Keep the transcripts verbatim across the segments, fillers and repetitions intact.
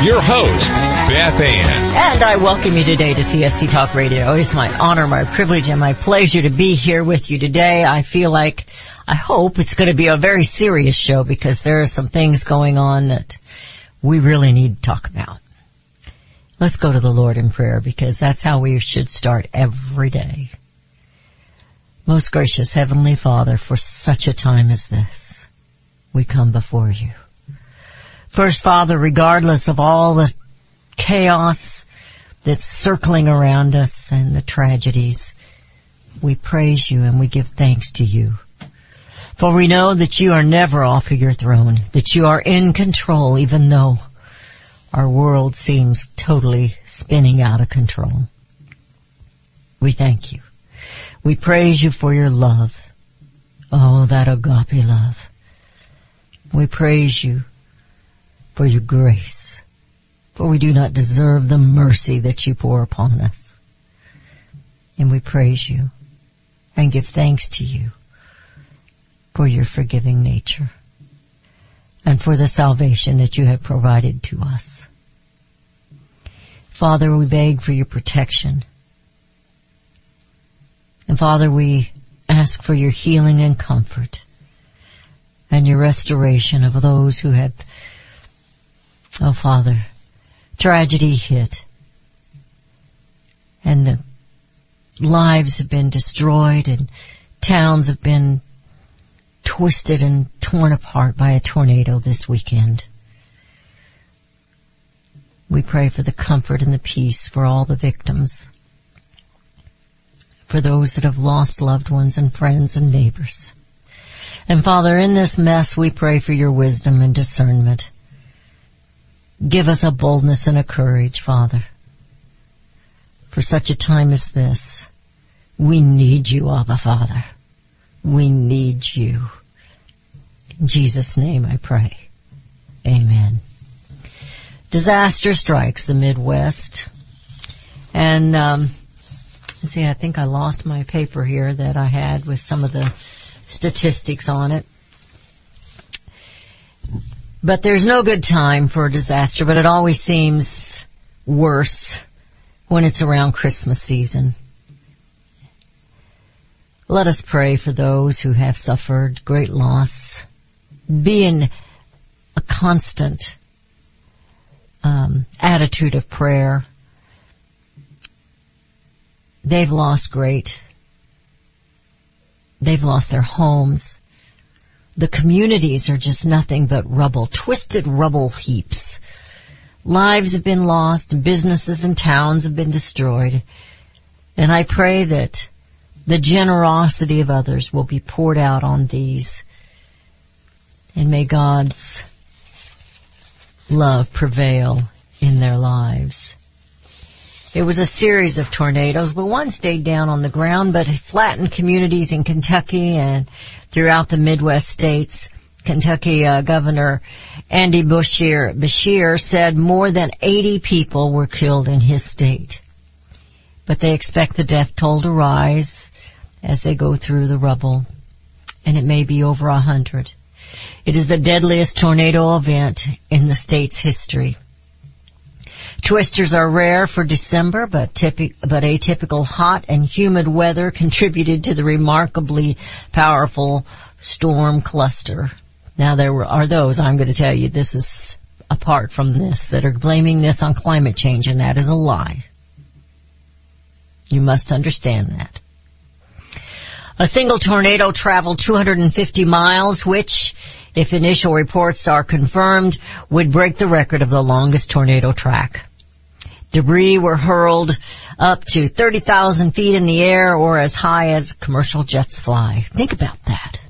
Your host, Beth Ann. And I welcome you today to C S C Talk Radio. It is my honor, my privilege, and my pleasure to be here with you today. I feel like, I hope it's going to be a very serious show because there are some things going on that we really need to talk about. Let's go to the Lord in prayer because that's how we should start every day. Most gracious Heavenly Father, for such a time as this, we come before you. First, Father, regardless of all the chaos that's circling around us and the tragedies, we praise you and we give thanks to you. For we know that you are never off of your throne, that you are in control, even though our world seems totally spinning out of control. We thank you. We praise you for your love. Oh, that agape love. We praise you for your grace, for we do not deserve the mercy that you pour upon us. And we praise you and give thanks to you for your forgiving nature and for the salvation that you have provided to us. Father, we beg for your protection. And Father, we ask for your healing and comfort and your restoration of those who have, oh, Father, tragedy hit, and the lives have been destroyed, and towns have been twisted and torn apart by a tornado this weekend. We pray for the comfort and the peace for all the victims, for those that have lost loved ones and friends and neighbors. And, Father, in this mess, we pray for your wisdom and discernment. Give us a boldness and a courage, Father. For such a time as this, we need you, Abba, Father. We need you. In Jesus' name I pray. Amen. Disaster strikes the Midwest. And, um, let's see, I think I lost my paper here that I had with some of the statistics on it. But there's no good time for a disaster, but it always seems worse when it's around Christmas season. Let us pray for those who have suffered great loss. Be in a constant um, attitude of prayer. They've lost great. They've lost their homes. The communities are just nothing but rubble, twisted rubble heaps. Lives have been lost, businesses and towns have been destroyed. And I pray that the generosity of others will be poured out on these. And may God's love prevail in their lives. It was a series of tornadoes, but one stayed down on the ground, but flattened communities in Kentucky and throughout the Midwest states. Kentucky uh, Governor Andy Beshear, Beshear said more than eighty people were killed in his state. But they expect the death toll to rise as they go through the rubble, and it may be over a hundred. It is the deadliest tornado event in the state's history. Twisters are rare for December, but, typi- but atypical hot and humid weather contributed to the remarkably powerful storm cluster. Now there were, are those, I'm going to tell you, this is apart from this, that are blaming this on climate change, and that is a lie. You must understand that. A single tornado traveled two hundred fifty miles, which, if initial reports are confirmed, would break the record of the longest tornado track. Debris were hurled up to thirty thousand feet in the air or as high as commercial jets fly. Think about that.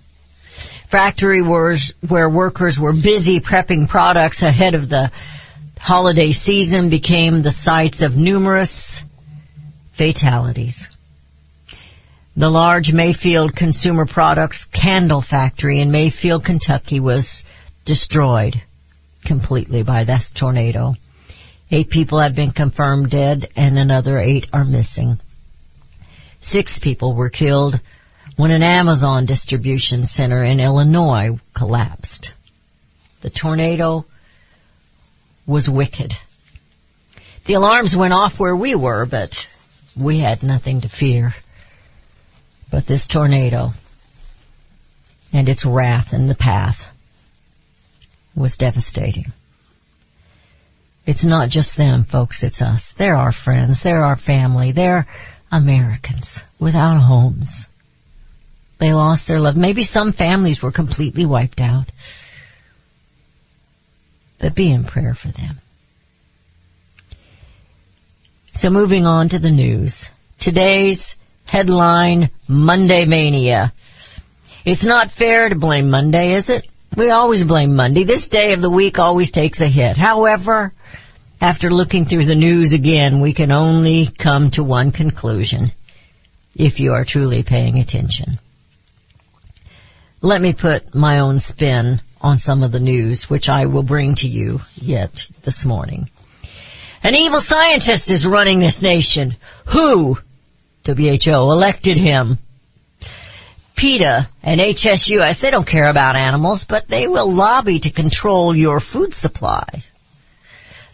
factory wars where workers were busy prepping products ahead of the holiday season became the sites of numerous fatalities. The large Mayfield Consumer Products candle factory in Mayfield, Kentucky was destroyed completely by this tornado. Eight people have been confirmed dead and another eight are missing. Six people were killed when an Amazon distribution center in Illinois collapsed. The tornado was wicked. The alarms went off where we were, but we had nothing to fear. But this tornado and its wrath in the path was devastating. It's not just them, folks, it's us. They're our friends, they're our family, they're Americans without homes. They lost their love. Maybe some families were completely wiped out. But be in prayer for them. So moving on to the news. Today's headline, Monday Mania. It's not fair to blame Monday, is it? We always blame Monday. This day of the week always takes a hit. However, after looking through the news again, we can only come to one conclusion if you are truly paying attention. Let me put my own spin on some of the news, which I will bring to you yet this morning. An evil scientist is running this nation. Who? W H O elected him. PETA and H S U S, they don't care about animals, but they will lobby to control your food supply.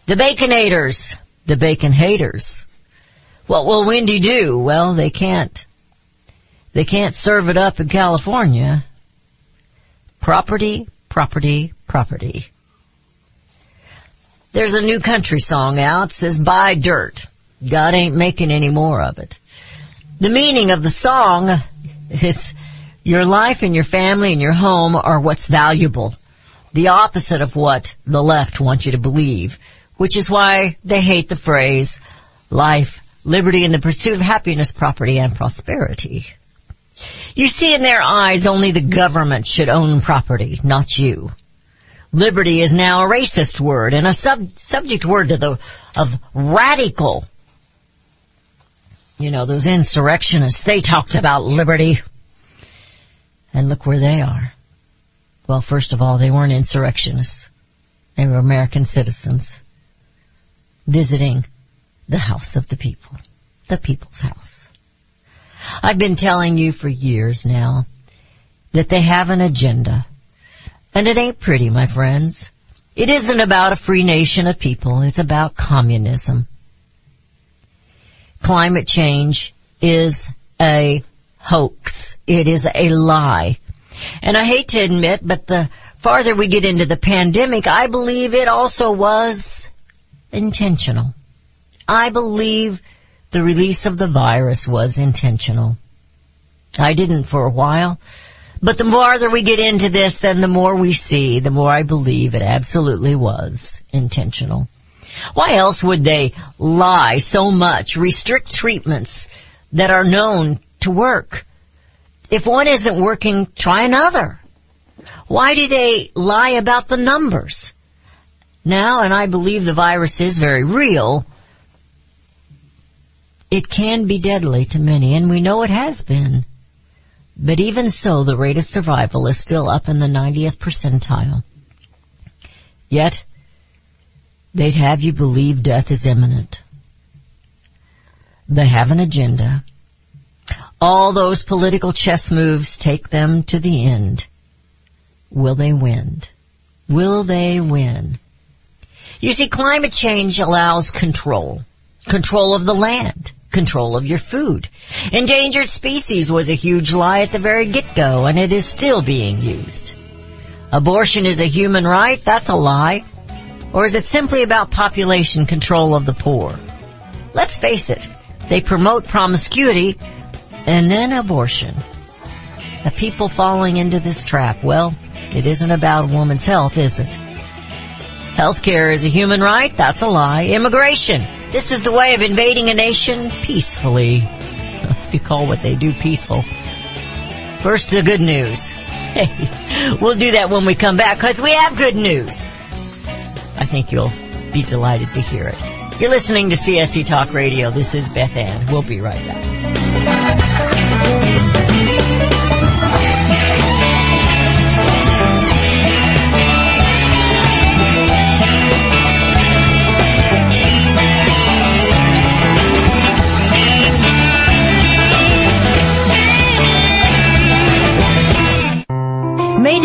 The Baconators, the bacon haters. What will Wendy do? Well, they can't. They can't serve it up in California. Property, property, property. There's a new country song out. It says, buy dirt. God ain't making any more of it. The meaning of the song is your life and your family and your home are what's valuable. The opposite of what the left wants you to believe. Which is why they hate the phrase, life, liberty, and the pursuit of happiness, property, and prosperity. You see in their eyes only the government should own property, not you. Liberty is now a racist word and a sub- subject word to the, of radical. You know, those insurrectionists, they talked about liberty. And look where they are. Well, first of all, they weren't insurrectionists. They were American citizens. Visiting the house of the people, the people's house. I've been telling you for years now that they have an agenda. And it ain't pretty, my friends. It isn't about a free nation of people. It's about communism. Climate change is a hoax. It is a lie. And I hate to admit, but the farther we get into the pandemic, I believe it also was intentional. I believe the release of the virus was intentional. I didn't for a while, but the farther we get into this and the more we see, the more I believe it absolutely was intentional. Why else would they lie so much, restrict treatments that are known to work? If one isn't working, try another. Why do they lie about the numbers? Now, and I believe the virus is very real, it can be deadly to many, and we know it has been. But even so, the rate of survival is still up in the ninetieth percentile. Yet, they'd have you believe death is imminent. They have an agenda. All those political chess moves take them to the end. Will they win? Will they win? You see, climate change allows control. Control of the land. Control of your food. Endangered species was a huge lie at the very get-go, and it is still being used. Abortion is a human right? That's a lie. Or is it simply about population control of the poor? Let's face it, they promote promiscuity and then abortion. The people falling into this trap, well, it isn't about a woman's health, is it? Healthcare is a human right? That's a lie. Immigration. This is the way of invading a nation peacefully. If you call what they do peaceful. First, the good news. Okay. We'll do that when we come back, because we have good news. I think you'll be delighted to hear it. You're listening to C S E Talk Radio. This is Beth Ann. We'll be right back. Made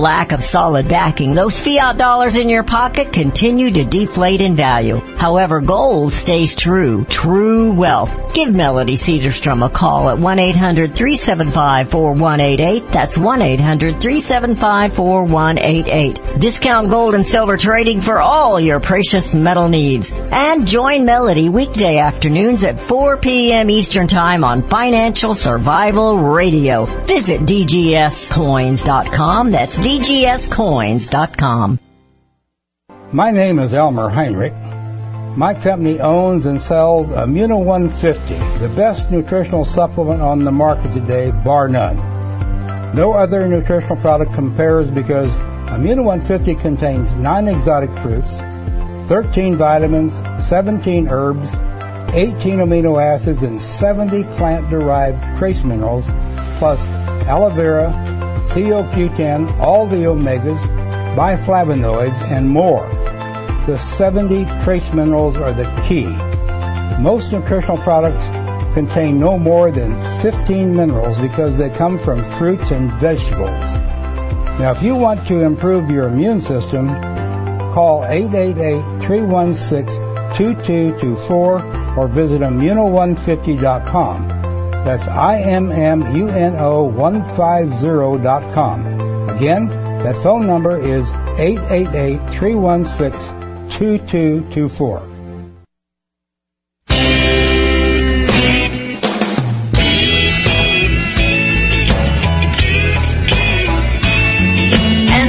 lack of solid backing, those fiat dollars in your pocket continue to deflate in value. However, gold stays true, true wealth. Give Melody Cedarstrom a call at one eight hundred, three seven five, four one eight eight. That's one eight hundred, three seven five, four one eight eight. Discount Gold and Silver Trading for all your precious metal needs. And join Melody weekday afternoons at four p.m. Eastern Time on Financial Survival Radio. Visit D G S coins dot com. That's D G S coins dot com. D G S coins dot com. My name is Elmer Heinrich. My company owns and sells Immuno one fifty, the best nutritional supplement on the market today, bar none. No other nutritional product compares, because Immuno one fifty contains nine exotic fruits, thirteen vitamins, seventeen herbs, eighteen amino acids, and seventy plant-derived trace minerals, plus aloe vera, C O Q ten, all the omegas, biflavonoids, and more. The seventy trace minerals are the key. Most nutritional products contain no more than fifteen minerals because they come from fruits and vegetables. Now, if you want to improve your immune system, call eight eight eight, three one six, two two two four or visit immuno one fifty dot com. That's I M M U N O one fifty dot com. Again, that phone number is eight eight eight, three one six, two two two four.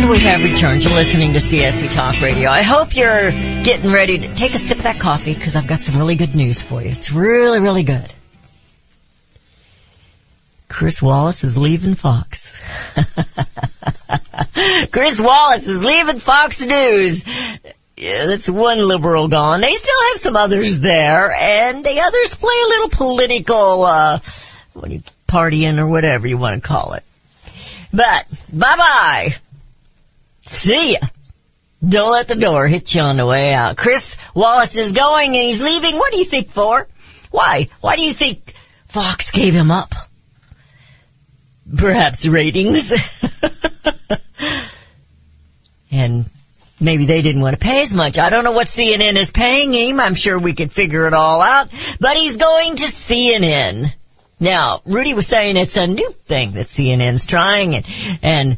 We have returned to listening to C S E Talk Radio. I hope you're getting ready to take a sip of that coffee, because I've got some really good news for you. It's really, really good. Chris Wallace is leaving Fox. Chris Wallace is leaving Fox News. Yeah, that's one liberal gone. They still have some others there, and the others play a little political, uh, what do you, partying or whatever you want to call it. But, bye-bye. See ya. Don't let the door hit you on the way out. Chris Wallace is going, and he's leaving. What do you think for? Why? Why do you think Fox gave him up? Perhaps ratings. And maybe they didn't want to pay as much. I don't know what C N N is paying him. I'm sure we could figure it all out. But he's going to C N N. Now, Rudy was saying it's a new thing that C N N's trying. And, and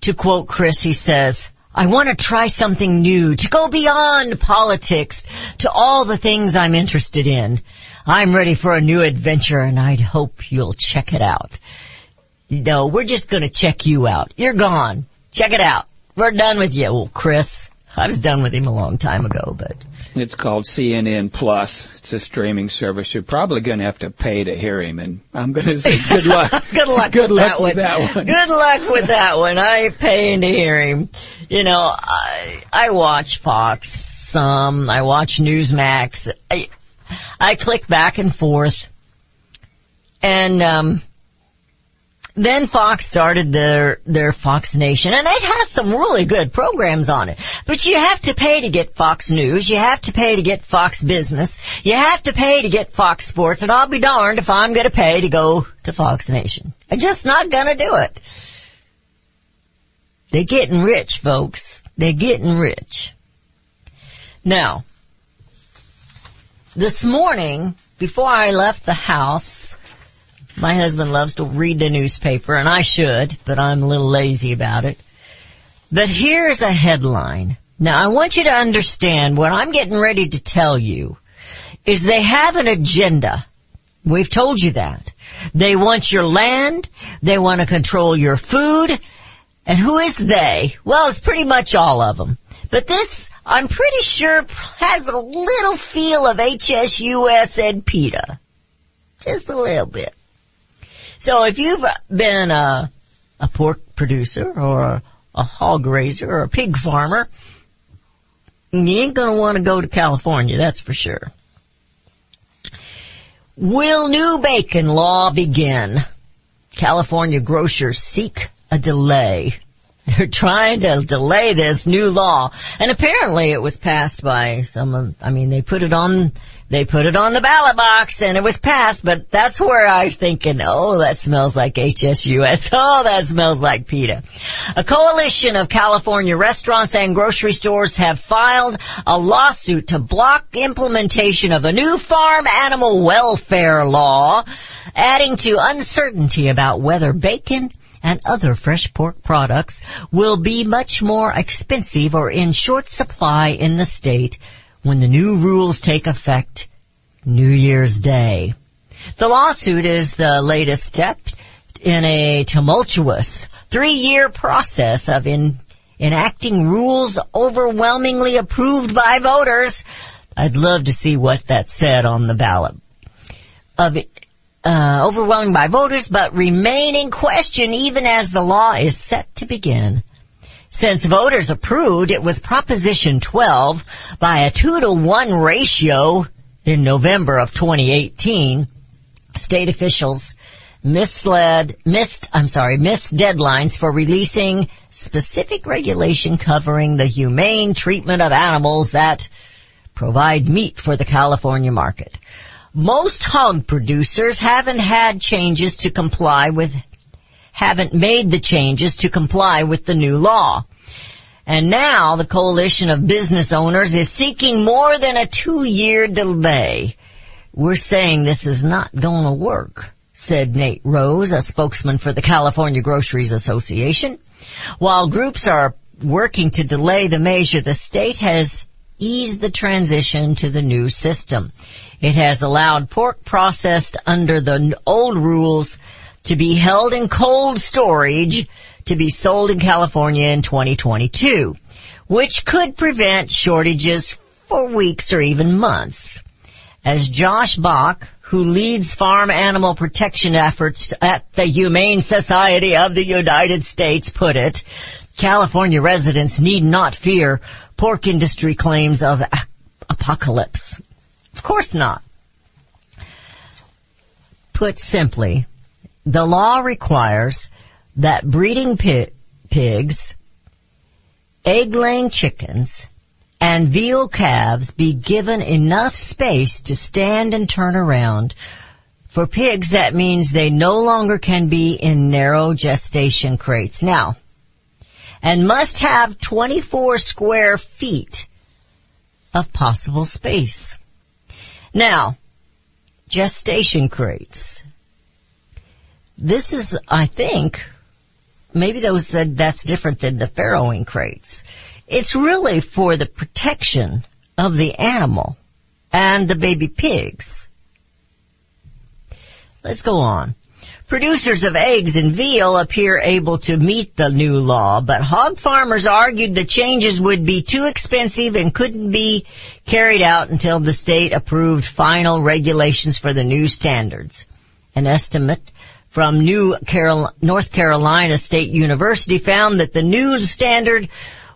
to quote Chris, he says, I want to try something new, to go beyond politics to all the things I'm interested in. I'm ready for a new adventure, and I hope you'll check it out. no, we're just going to check you out. You're gone. Check it out. We're done with you. Well, Chris, I was done with him a long time ago, but. It's called C N N Plus. It's a streaming service. You're probably going to have to pay to hear him, and I'm going to say good luck. Good luck, good with, luck that with that one. Good luck with that one. I ain't paying to hear him. You know, I, I watch Fox some. I watch Newsmax. I, I click back and forth. And, um, then Fox started their, their Fox Nation, and it has some really good programs on it. But you have to pay to get Fox News, you have to pay to get Fox Business, you have to pay to get Fox Sports, and I'll be darned if I'm gonna pay to go to Fox Nation. I'm just not gonna do it. They're getting rich, folks. They're getting rich. Now, this morning, before I left the house, my husband loves to read the newspaper, and I should, but I'm a little lazy about it. But here's a headline. Now, I want you to understand what I'm getting ready to tell you is they have an agenda. We've told you that. They want your land. They want to control your food. And who is they? Well, it's pretty much all of them. But this, I'm pretty sure, has a little feel of H S U S and PETA. Just a little bit. So if you've been a, a pork producer or a hog raiser or a pig farmer, you ain't going to want to go to California, that's for sure. Will new bacon law begin? California grocers seek a delay. They're trying to delay this new law. And apparently it was passed by someone, I mean, they put it on... They put it on the ballot box, and it was passed, but that's where I was thinking, oh, that smells like H S U S. Oh, that smells like PETA. A coalition of California restaurants and grocery stores have filed a lawsuit to block implementation of a new farm animal welfare law, adding to uncertainty about whether bacon and other fresh pork products will be much more expensive or in short supply in the state when the new rules take effect New Year's Day. The lawsuit is the latest step in a tumultuous three-year process of in, enacting rules overwhelmingly approved by voters. I'd love to see what that said on the ballot. Of uh, overwhelming by voters, but remaining question even as the law is set to begin. Since voters approved, it was Proposition twelve by a two to one ratio in November of twenty eighteen. State officials misled, missed, I'm sorry, missed deadlines for releasing specific regulation covering the humane treatment of animals that provide meat for the California market. Most hog producers haven't had changes to comply with haven't made the changes to comply with the new law. And now the coalition of business owners is seeking more than a two-year delay. We're saying this is not going to work, said Nate Rose, a spokesman for the California Groceries Association. While groups are working to delay the measure, the state has eased the transition to the new system. It has allowed pork processed under the old rules to be held in cold storage to be sold in California in twenty twenty-two, which could prevent shortages for weeks or even months. As Josh Bach, who leads farm animal protection efforts at the Humane Society of the United States, put it, California residents need not fear pork industry claims of apocalypse. Of course not. Put simply, the law requires that breeding pi- pigs, egg-laying chickens, and veal calves be given enough space to stand and turn around. For pigs, that means they no longer can be in narrow gestation crates now, and must have twenty-four square feet of possible space. Now, gestation crates. This is, I think, maybe those that that's different than the farrowing crates. It's really for the protection of the animal and the baby pigs. Let's go on. Producers of eggs and veal appear able to meet the new law, but hog farmers argued the changes would be too expensive and couldn't be carried out until the state approved final regulations for the new standards. An estimate from New Carol- North Carolina State University found that the new standard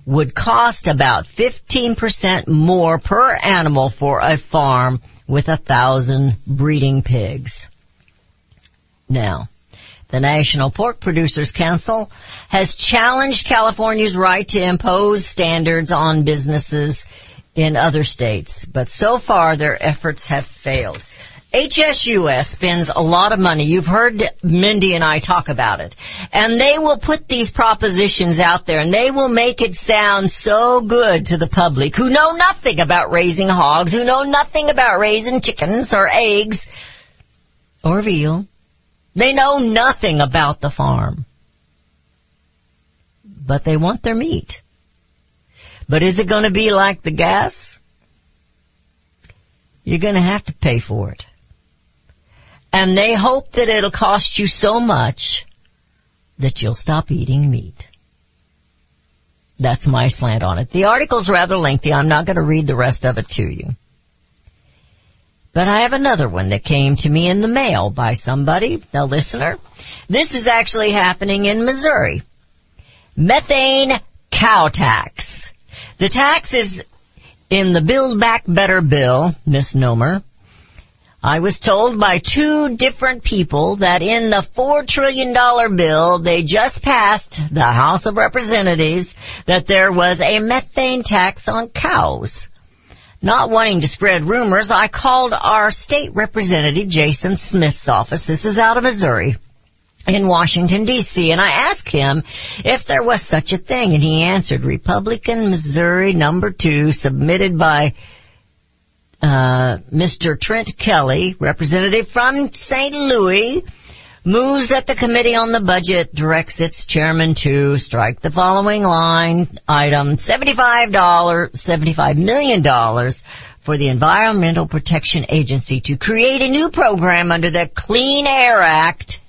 would cost about fifteen percent more per animal for a farm with a thousand breeding pigs. Now, the National Pork Producers Council has challenged California's right to impose standards on businesses in other states, but so far their efforts have failed. H S U S spends a lot of money. You've heard Mindy and I talk about it. And they will put these propositions out there, and they will make it sound so good to the public who know nothing about raising hogs, who know nothing about raising chickens or eggs or veal. They know nothing about the farm. But they want their meat. But is it going to be like the gas? You're going to have to pay for it. And they hope that it'll cost you so much that you'll stop eating meat. That's my slant on it. The article's rather lengthy. I'm not going to read the rest of it to you. But I have another one that came to me in the mail by somebody, a listener. This is actually happening in Missouri. Methane cow tax. The tax is in the Build Back Better bill, misnomer. I was told by two different people that in the four trillion dollars bill they just passed, the House of Representatives, that there was a methane tax on cows. Not wanting to spread rumors, I called our state representative, Jason Smith's office. This is out of Missouri, in Washington, D C, and I asked him if there was such a thing, and he answered, Republican Missouri number two, submitted by uh Mister Trent Kelly, representative from Saint Louis, moves that the Committee on the Budget directs its chairman to strike the following line item, seventy-five million dollars for the Environmental Protection Agency to create a new program under the Clean Air Act.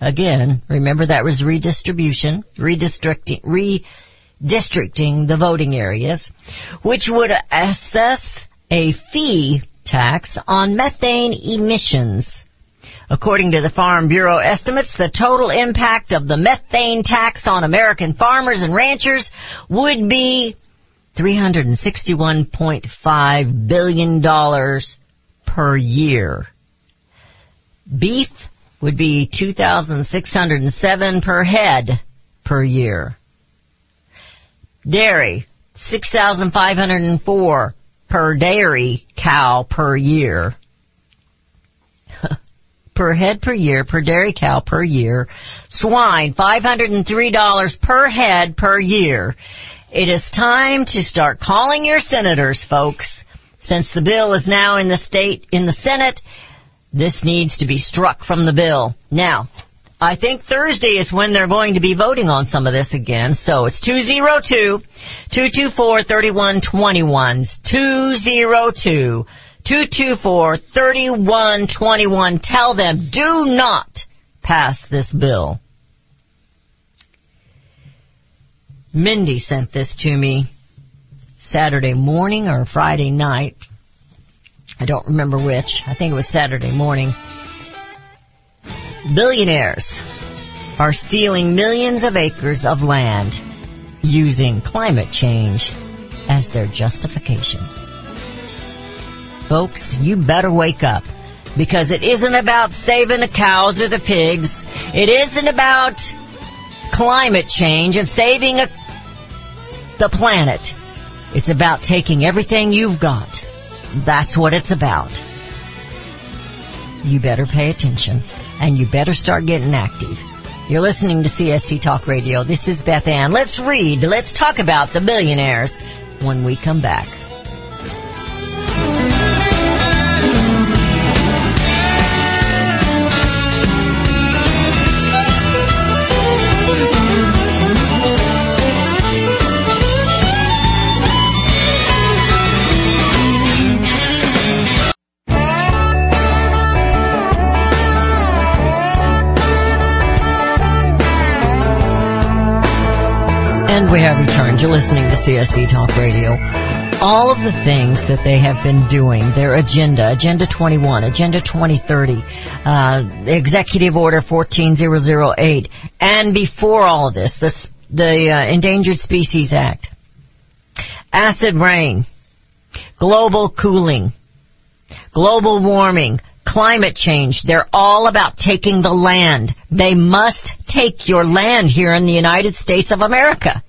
Again, remember that was redistribution, redistricting, redistricting the voting areas, which would assess a fee tax on methane emissions. According to the Farm Bureau estimates, the total impact of the methane tax on American farmers and ranchers would be three hundred sixty-one point five billion dollars per year. Beef would be two thousand six hundred seven dollars per head per year. Dairy, six thousand five hundred four dollars per dairy cow per year. Per head per year, per dairy cow per year. Swine, five hundred three dollars per head per year. It is time to start calling your senators, folks. Since the bill is now in the state, in the Senate, this needs to be struck from the bill. Now, I think Thursday is when they're going to be voting on some of this again. So it's two zero two, two two four, three one two one. two two four, three one two one. Tell them, do not pass this bill. Mindy sent this to me Saturday morning or Friday night. I don't remember which. I think it was Saturday morning. Billionaires are stealing millions of acres of land using climate change as their justification. Folks, you better wake up, because it isn't about saving the cows or the pigs. It isn't about climate change and saving a, the planet. It's about taking everything you've got. That's what it's about. You better pay attention, and you better start getting active. You're listening to C S C Talk Radio. This is Beth Ann. Let's read. Let's talk about the billionaires when we come back. And we have returned. You're listening to C S E Talk Radio. All of the things that they have been doing, their agenda, Agenda twenty-one, Agenda twenty thirty, uh, Executive Order fourteen thousand eight, and before all of this, this the uh, Endangered Species Act, acid rain, global cooling, global warming, climate change. They're all about taking the land. They must take your land here in the United States of America.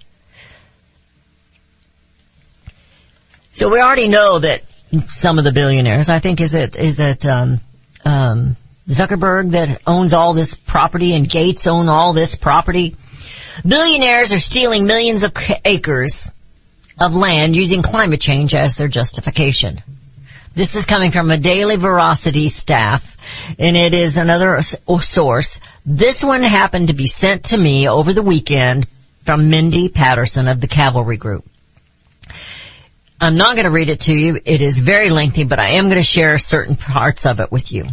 So we already know that some of the billionaires, I think is it, is it, um, um, Zuckerberg that owns all this property and Gates own all this property. Billionaires are stealing millions of acres of land using climate change as their justification. This is coming from a Daily Veracity staff, and it is another source. This one happened to be sent to me over the weekend from Mindy Patterson of the Cavalry Group. I'm not going to read it to you. It is very lengthy, but I am going to share certain parts of it with you.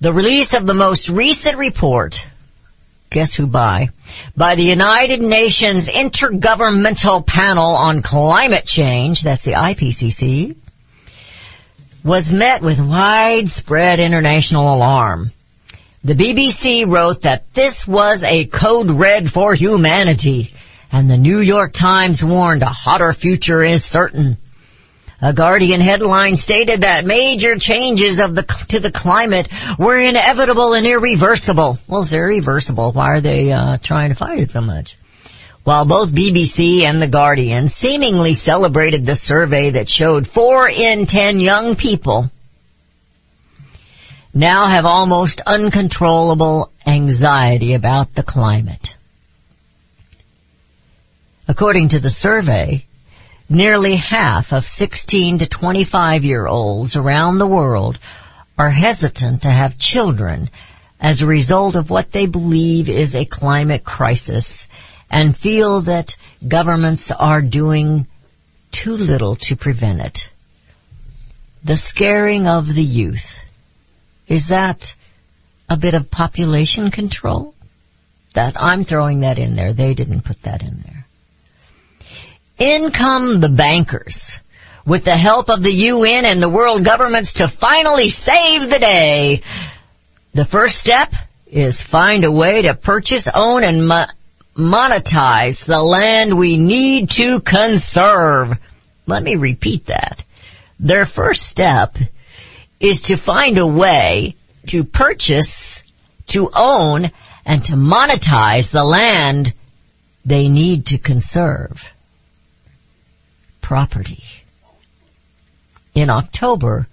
The release of the most recent report, guess who by, by the United Nations Intergovernmental Panel on Climate Change, that's the I P C C, was met with widespread international alarm. The B B C wrote that this was a code red for humanity, and the New York Times warned a hotter future is certain. A Guardian headline stated that major changes of the to the climate were inevitable and irreversible. Well, if they're irreversible, why are they uh, trying to fight it so much? While both B B C and The Guardian seemingly celebrated the survey that showed four in ten young people now have almost uncontrollable anxiety about the climate. According to the survey, nearly half of sixteen to twenty-five-year-olds around the world are hesitant to have children as a result of what they believe is a climate crisis, and feel that governments are doing too little to prevent it. The scaring of the youth. Is that a bit of population control? That I'm throwing that in there. They didn't put that in there. In come the bankers, with the help of the U N and the world governments to finally save the day. The first step is find a way to purchase, own, and mu- monetize the land we need to conserve. Let me repeat that. Their first step is to find a way to purchase, to own, and to monetize the land they need to conserve. Property. In October,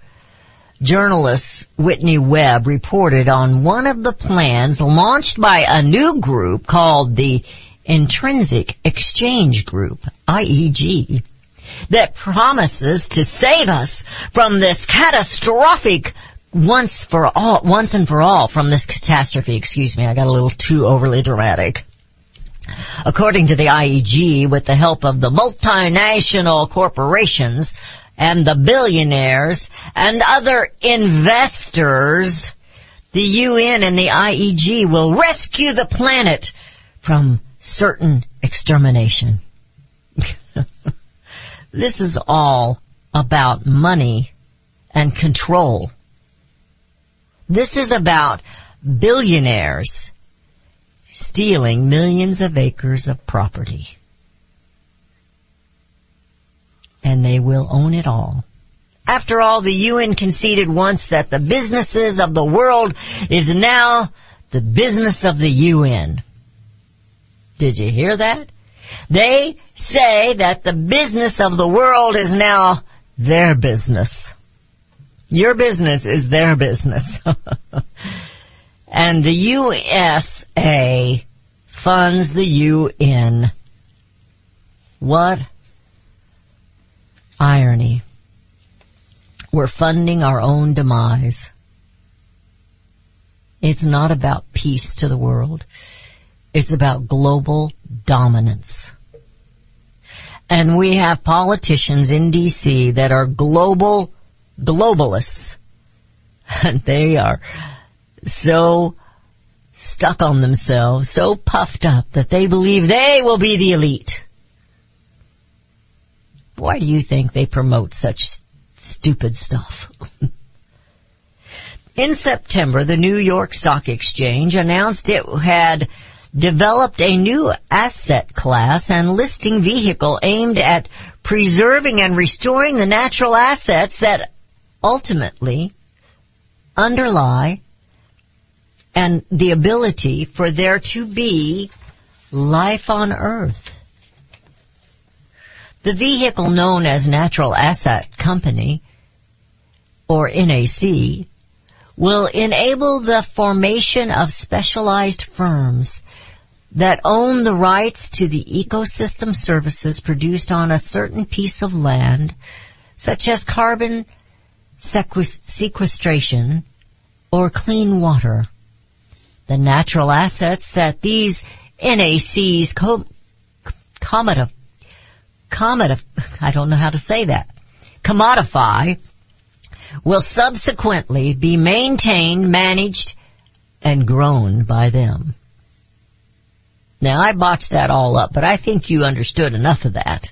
journalist Whitney Webb reported on one of the plans launched by a new group called the Intrinsic Exchange Group, I E G, that promises to save us from this catastrophic once for all, once and for all from this catastrophe. Excuse me, I got a little too overly dramatic. According to the I E G, with the help of the multinational corporations and the billionaires and other investors, the U N and the I E G will rescue the planet from certain extermination. This is all about money and control. This is about billionaires stealing millions of acres of property. And they will own it all. After all, the U N conceded once that the businesses of the world is now the business of the U N. Did you hear that? They say that the business of the world is now their business. Your business is their business. And the U S A funds the U N. What? Irony. We're funding our own demise. It's not about peace to the world. It's about global dominance. And we have politicians in D C that are global globalists. And they are so stuck on themselves, so puffed up that they believe they will be the elite. Why do you think they promote such st- stupid stuff? In September, the New York Stock Exchange announced it had developed a new asset class and listing vehicle aimed at preserving and restoring the natural assets that ultimately underlie and the ability for there to be life on Earth. The vehicle known as Natural Asset Company, or N A C, will enable the formation of specialized firms that own the rights to the ecosystem services produced on a certain piece of land, such as carbon sequestration or clean water. The natural assets that these N A Cs co- commodify, commodif- I don't know how to say that, commodify, will subsequently be maintained, managed, and grown by them. Now, I botched that all up, but I think you understood enough of that.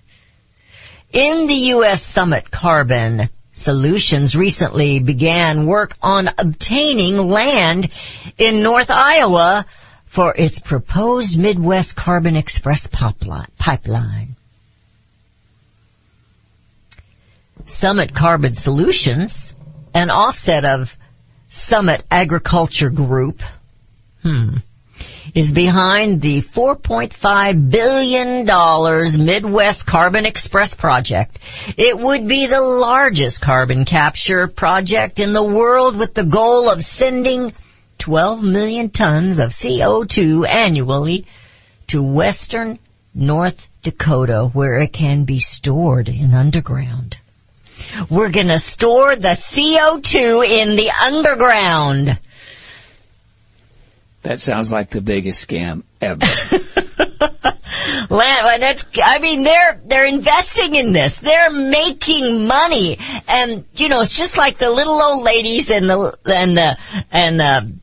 In the U S. Summit Carbon Solutions recently began work on obtaining land in North Iowa for its proposed Midwest Carbon Express pipeline. Summit Carbon Solutions, an offset of Summit Agriculture Group, hmm, is behind the four point five billion dollars Midwest Carbon Express project. It would be the largest carbon capture project in the world, with the goal of sending twelve million tons of C O two annually to western North Dakota, where it can be stored in underground. We're going to store the C O two in the underground. That sounds like the biggest scam ever. Land, that's, I mean, they're they're investing in this. They're making money, and you know, it's just like the little old ladies and the and the and the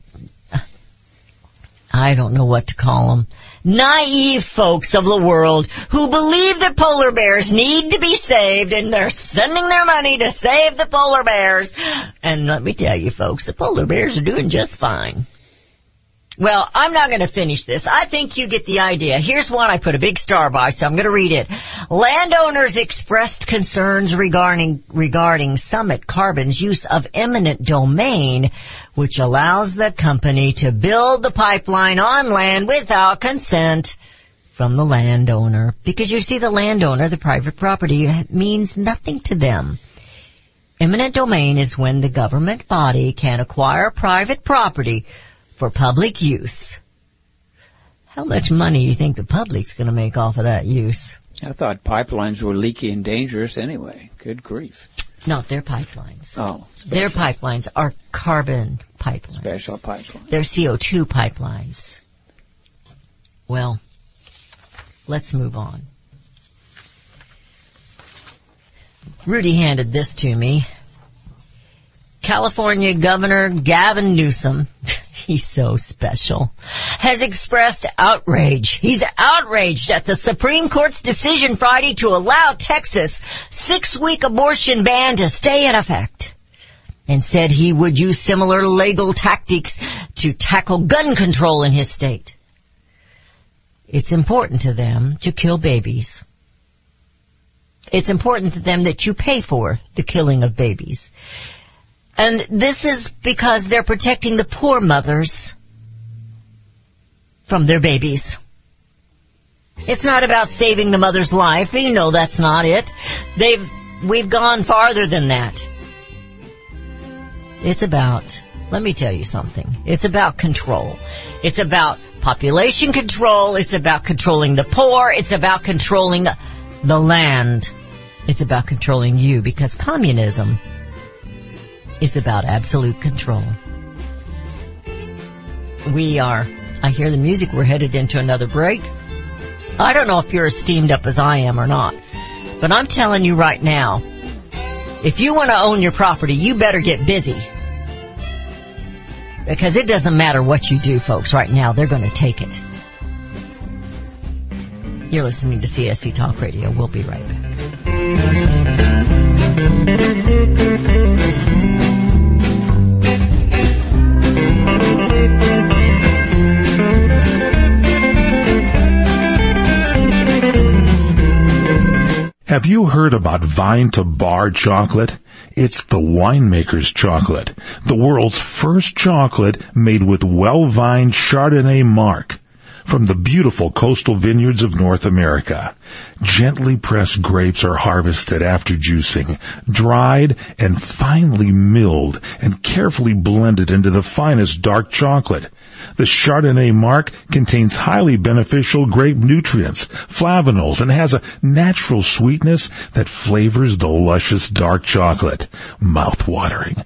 I don't know what to call them. Naive folks of the world who believe that polar bears need to be saved, and they're sending their money to save the polar bears. And let me tell you, folks, the polar bears are doing just fine. Well, I'm not going to finish this. I think you get the idea. Here's one I put a big star by, so I'm going to read it. Landowners expressed concerns regarding regarding Summit Carbon's use of eminent domain, which allows the company to build the pipeline on land without consent from the landowner. Because you see, the landowner, the private property, means nothing to them. Eminent domain is when the government body can acquire private property for public use. How much money do you think the public's going to make off of that use? I thought pipelines were leaky and dangerous anyway. Good grief. Not their pipelines. Oh. Special. Their pipelines are carbon pipelines. Special pipelines. They're C O two pipelines. Well, let's move on. Rudy handed this to me. California Governor Gavin Newsom, he's so special, has expressed outrage. He's outraged at the Supreme Court's decision Friday to allow Texas' six-week abortion ban to stay in effect, and said he would use similar legal tactics to tackle gun control in his state. It's important to them to kill babies. It's important to them that you pay for the killing of babies. And this is because they're protecting the poor mothers from their babies. It's not about saving the mother's life. You know that's not it. They've, we've gone farther than that. It's about, let me tell you something. It's about control. It's about population control. It's about controlling the poor. It's about controlling the land. It's about controlling you, because communism is about absolute control. We are, I hear the music, we're headed into another break. I don't know if you're as steamed up as I am or not, but I'm telling you right now, if you want to own your property, you better get busy. because it doesn't matter what you do, folks, right now. They're going to take it. You're listening to C S E Talk Radio. We'll be right back. Have you heard about Vine to Bar chocolate? It's the winemaker's chocolate, the world's first chocolate made with well-vined Chardonnay marc from the beautiful coastal vineyards of North America. Gently pressed grapes are harvested after juicing, dried and finely milled and carefully blended into the finest dark chocolate. The Chardonnay marc contains highly beneficial grape nutrients, flavanols, and has a natural sweetness that flavors the luscious dark chocolate. Mouthwatering,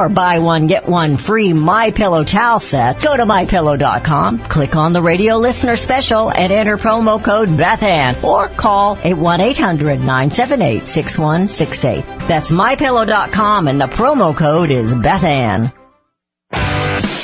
or buy one, get one free MyPillow towel set, go to my pillow dot com, click on the Radio Listener Special, and enter promo code BethAnn, or call at one eight hundred nine seven eight six one six eight. That's my pillow dot com, and the promo code is BethAnn.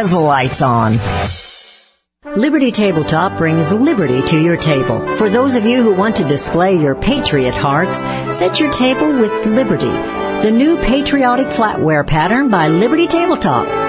has the lights on. Liberty Tabletop brings liberty to your table. For those of you who want to display your patriot hearts, set your table with Liberty, the new patriotic flatware pattern by Liberty Tabletop.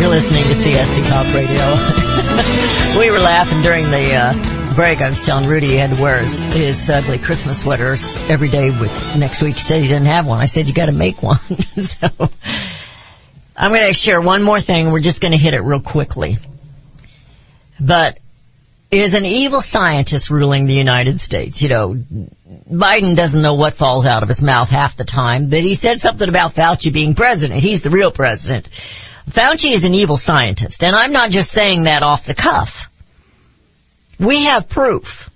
You're listening to C S C Talk Radio. We were laughing during the uh, break. I was telling Rudy he had to wear his, his ugly Christmas sweaters every day with next week. He said he didn't have one. I said, you got to make one. So I'm going to share one more thing. We're just going to hit it real quickly. But it is an evil scientist ruling the United States. You know, Biden doesn't know what falls out of his mouth half the time, but he said something about Fauci being president. He's the real president. Fauci is an evil scientist, and I'm not just saying that off the cuff. We have proof.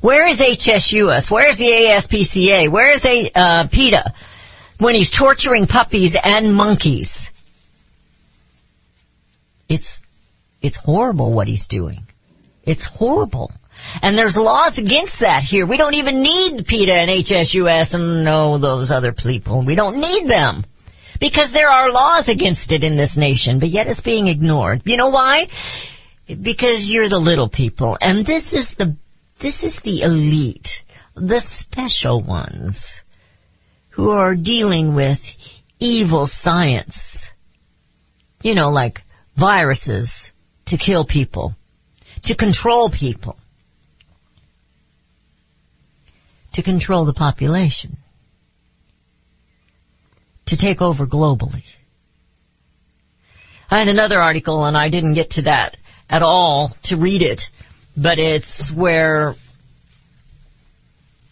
Where is H S U S? Where is the A S P C A? Where is a, uh, PETA when he's torturing puppies and monkeys? It's, it's horrible what he's doing. It's horrible. And there's laws against that here. We don't even need PETA and H S U S and all those other people. We don't need them. Because there are laws against it in this nation, but yet it's being ignored. You know why? Because you're the little people. And this is the This is the elite, the special ones, who are dealing with evil science. You know, like viruses to kill people, to control people, to control the population, to take over globally. I had another article, and I didn't get to that at all to read it. But it's where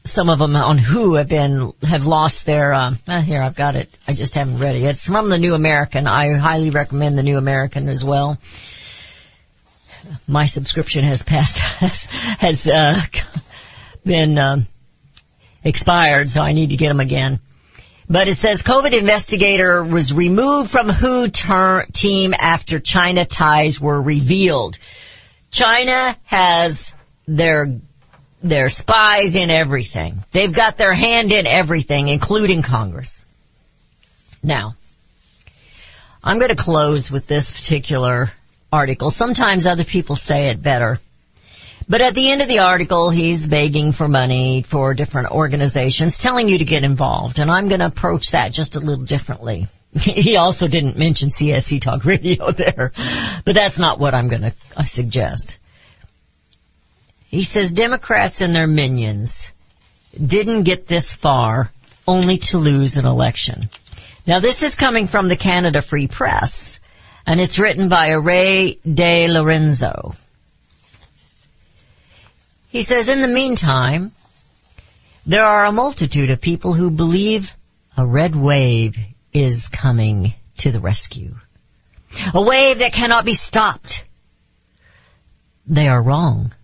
some of them on WHO have been, have lost their, um, uh, here, I've got it. I just haven't read it. It's from the New American. I highly recommend the New American as well. My subscription has passed, has, uh, been, um, expired, so I need to get them again. But it says COVID investigator was removed from WHO ter- team after China ties were revealed. China has their, their spies in everything. They've got their hand in everything, including Congress. Now, I'm going to close with this particular article. Sometimes other people say it better. But at the end of the article, he's begging for money for different organizations, telling you to get involved. And I'm going to approach that just a little differently. He also didn't mention C S E Talk Radio there, but that's not what I'm going to uh, suggest. He says Democrats and their minions didn't get this far only to lose an election. Now, this is coming from the Canada Free Press, and it's written by Ray De Lorenzo. He says, in the meantime, there are a multitude of people who believe a red wave is coming to the rescue. A wave that cannot be stopped. They are wrong.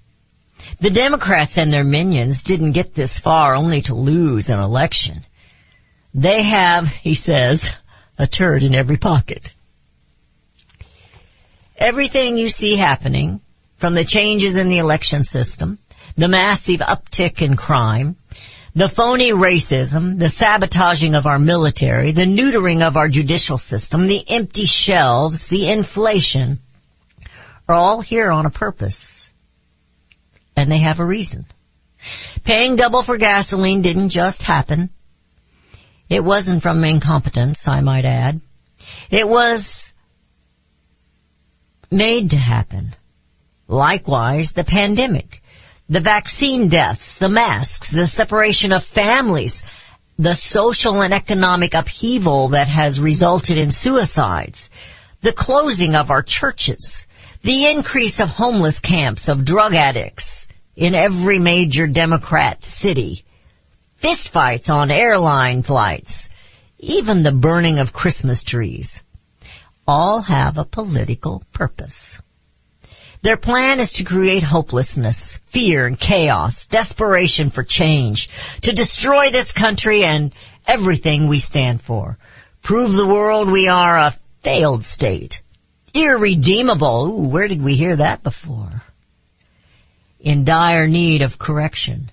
The Democrats and their minions didn't get this far only to lose an election. They have, he says, a turd in every pocket. Everything you see happening, from the changes in the election system, the massive uptick in crime, the phony racism, the sabotaging of our military, the neutering of our judicial system, the empty shelves, the inflation, are all here on a purpose. And they have a reason. Paying double for gasoline didn't just happen. It wasn't from incompetence, I might add. It was made to happen. Likewise, the pandemic. The vaccine deaths, the masks, the separation of families, the social and economic upheaval that has resulted in suicides, the closing of our churches, the increase of homeless camps of drug addicts in every major Democrat city, fistfights on airline flights, even the burning of Christmas trees, all have a political purpose. Their plan is to create hopelessness, fear and chaos, desperation for change, to destroy this country and everything we stand for. Prove the world we are a failed state. Irredeemable. Ooh, where did we hear that before? In dire need of correction.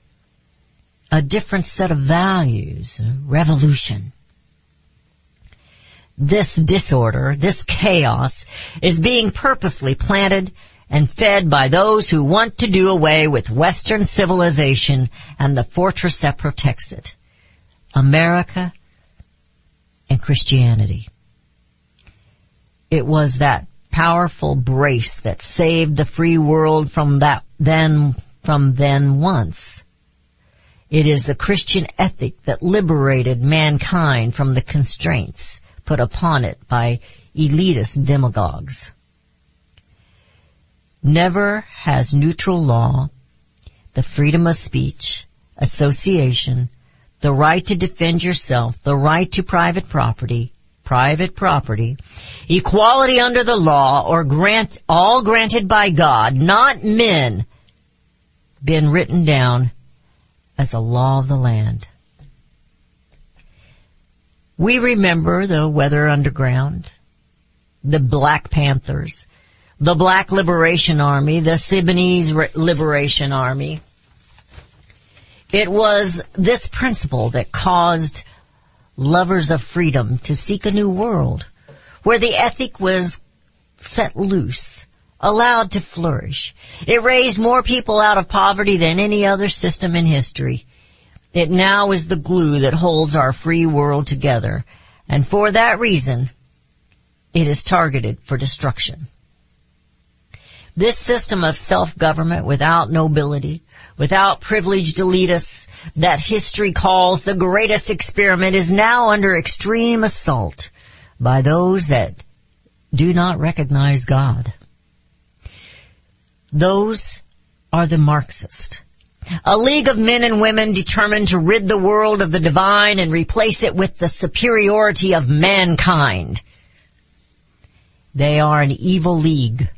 A different set of values. Revolution. This disorder, this chaos, is being purposely planted and fed by those who want to do away with Western civilization and the fortress that protects it, America and Christianity. It was that powerful brace that saved the free world from that then, from then once. It is the Christian ethic that liberated mankind from the constraints put upon it by elitist demagogues. Never has neutral law, the freedom of speech, association, the right to defend yourself, the right to private property, private property, equality under the law, or grant, all granted by God, not men, been written down as a law of the land. We remember the Weather Underground, the Black Panthers, the Black Liberation Army, the Sudanese Liberation Army. It was this principle that caused lovers of freedom to seek a new world where the ethic was set loose, allowed to flourish. It raised more people out of poverty than any other system in history. It now is the glue that holds our free world together, and for that reason, it is targeted for destruction. This system of self-government without nobility, without privileged elites that history calls the greatest experiment, is now under extreme assault by those that do not recognize God. Those are the Marxists, a league of men and women determined to rid the world of the divine and replace it with the superiority of mankind. They are an evil league,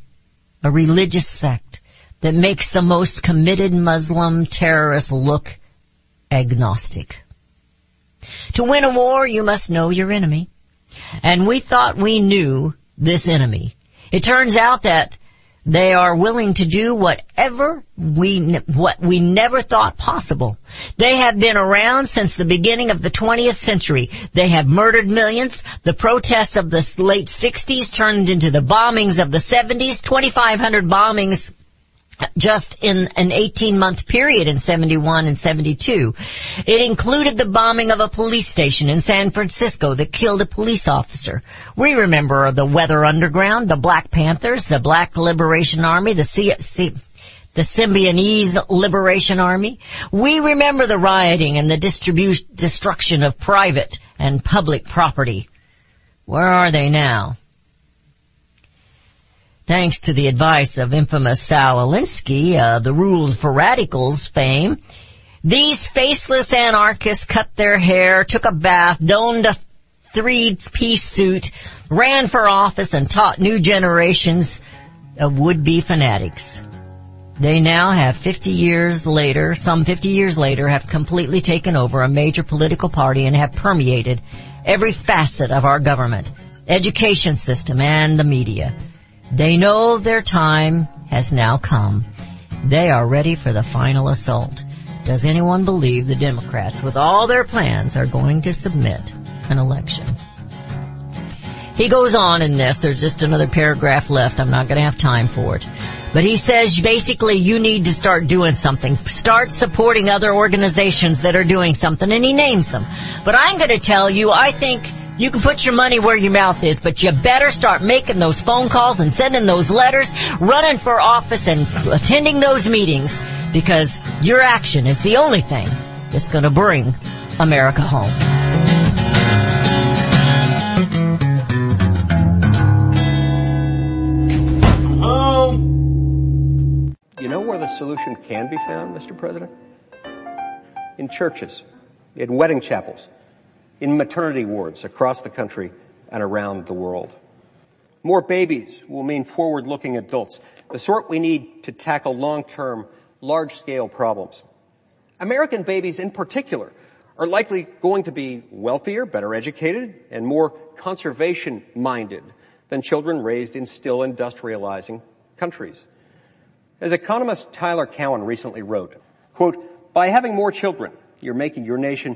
a religious sect that makes the most committed Muslim terrorists look agnostic. To win a war, you must know your enemy. And we thought we knew this enemy. It turns out that they are willing to do whatever we, what we never thought possible. They have been around since the beginning of the twentieth century. They have murdered millions. The protests of the late sixties turned into the bombings of the seventies, twenty-five hundred bombings just in an eighteen-month period in seventy-one and seventy-two. It included the bombing of a police station in San Francisco that killed a police officer. We remember the Weather Underground, the Black Panthers, the Black Liberation Army, the C S C, the Symbionese Liberation Army. We remember the rioting and the distribu- destruction of private and public property. Where are they now? Thanks to the advice of infamous Sal Alinsky, uh, the Rules for Radicals fame, these faceless anarchists cut their hair, took a bath, donned a three-piece suit, ran for office, and taught new generations of would-be fanatics. They now have fifty years later, some fifty years later, have completely taken over a major political party and have permeated every facet of our government, education system, and the media. They know their time has now come. They are ready for the final assault. Does anyone believe the Democrats, with all their plans, are going to submit an election? He goes on in this. There's just another paragraph left. I'm not going to have time for it. But he says, basically, you need to start doing something. Start supporting other organizations that are doing something, and he names them. But I'm going to tell you, I think you can put your money where your mouth is, but you better start making those phone calls and sending those letters, running for office and attending those meetings, because your action is the only thing that's going to bring America home. Home. You know where the solution can be found, Mister President? In churches, in wedding chapels, in maternity wards across the country and around the world. More babies will mean forward-looking adults, the sort we need to tackle long-term, large-scale problems. American babies in particular are likely going to be wealthier, better educated, and more conservation-minded than children raised in still industrializing countries. As economist Tyler Cowen recently wrote, quote, by having more children, you're making your nation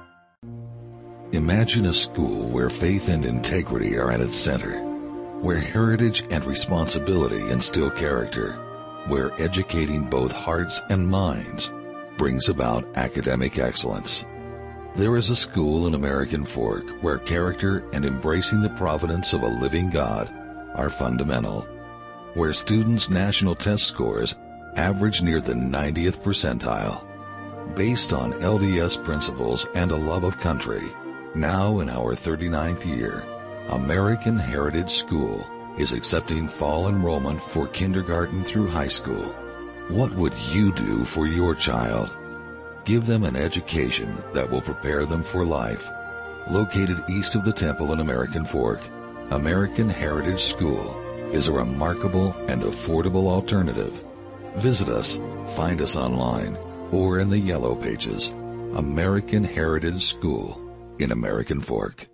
Imagine a school where faith and integrity are at its center, where heritage and responsibility instill character, where educating both hearts and minds brings about academic excellence. There is a school in American Fork where character and embracing the providence of a living God are fundamental, where students' national test scores average near the ninetieth percentile. Based on L D S principles and a love of country, now in our thirty-ninth year, American Heritage School is accepting fall enrollment for kindergarten through high school. What would you do for your child? Give them an education that will prepare them for life. Located east of the Temple in American Fork, American Heritage School is a remarkable and affordable alternative. Visit us, find us online, or in the yellow pages. American Heritage School in American Fork.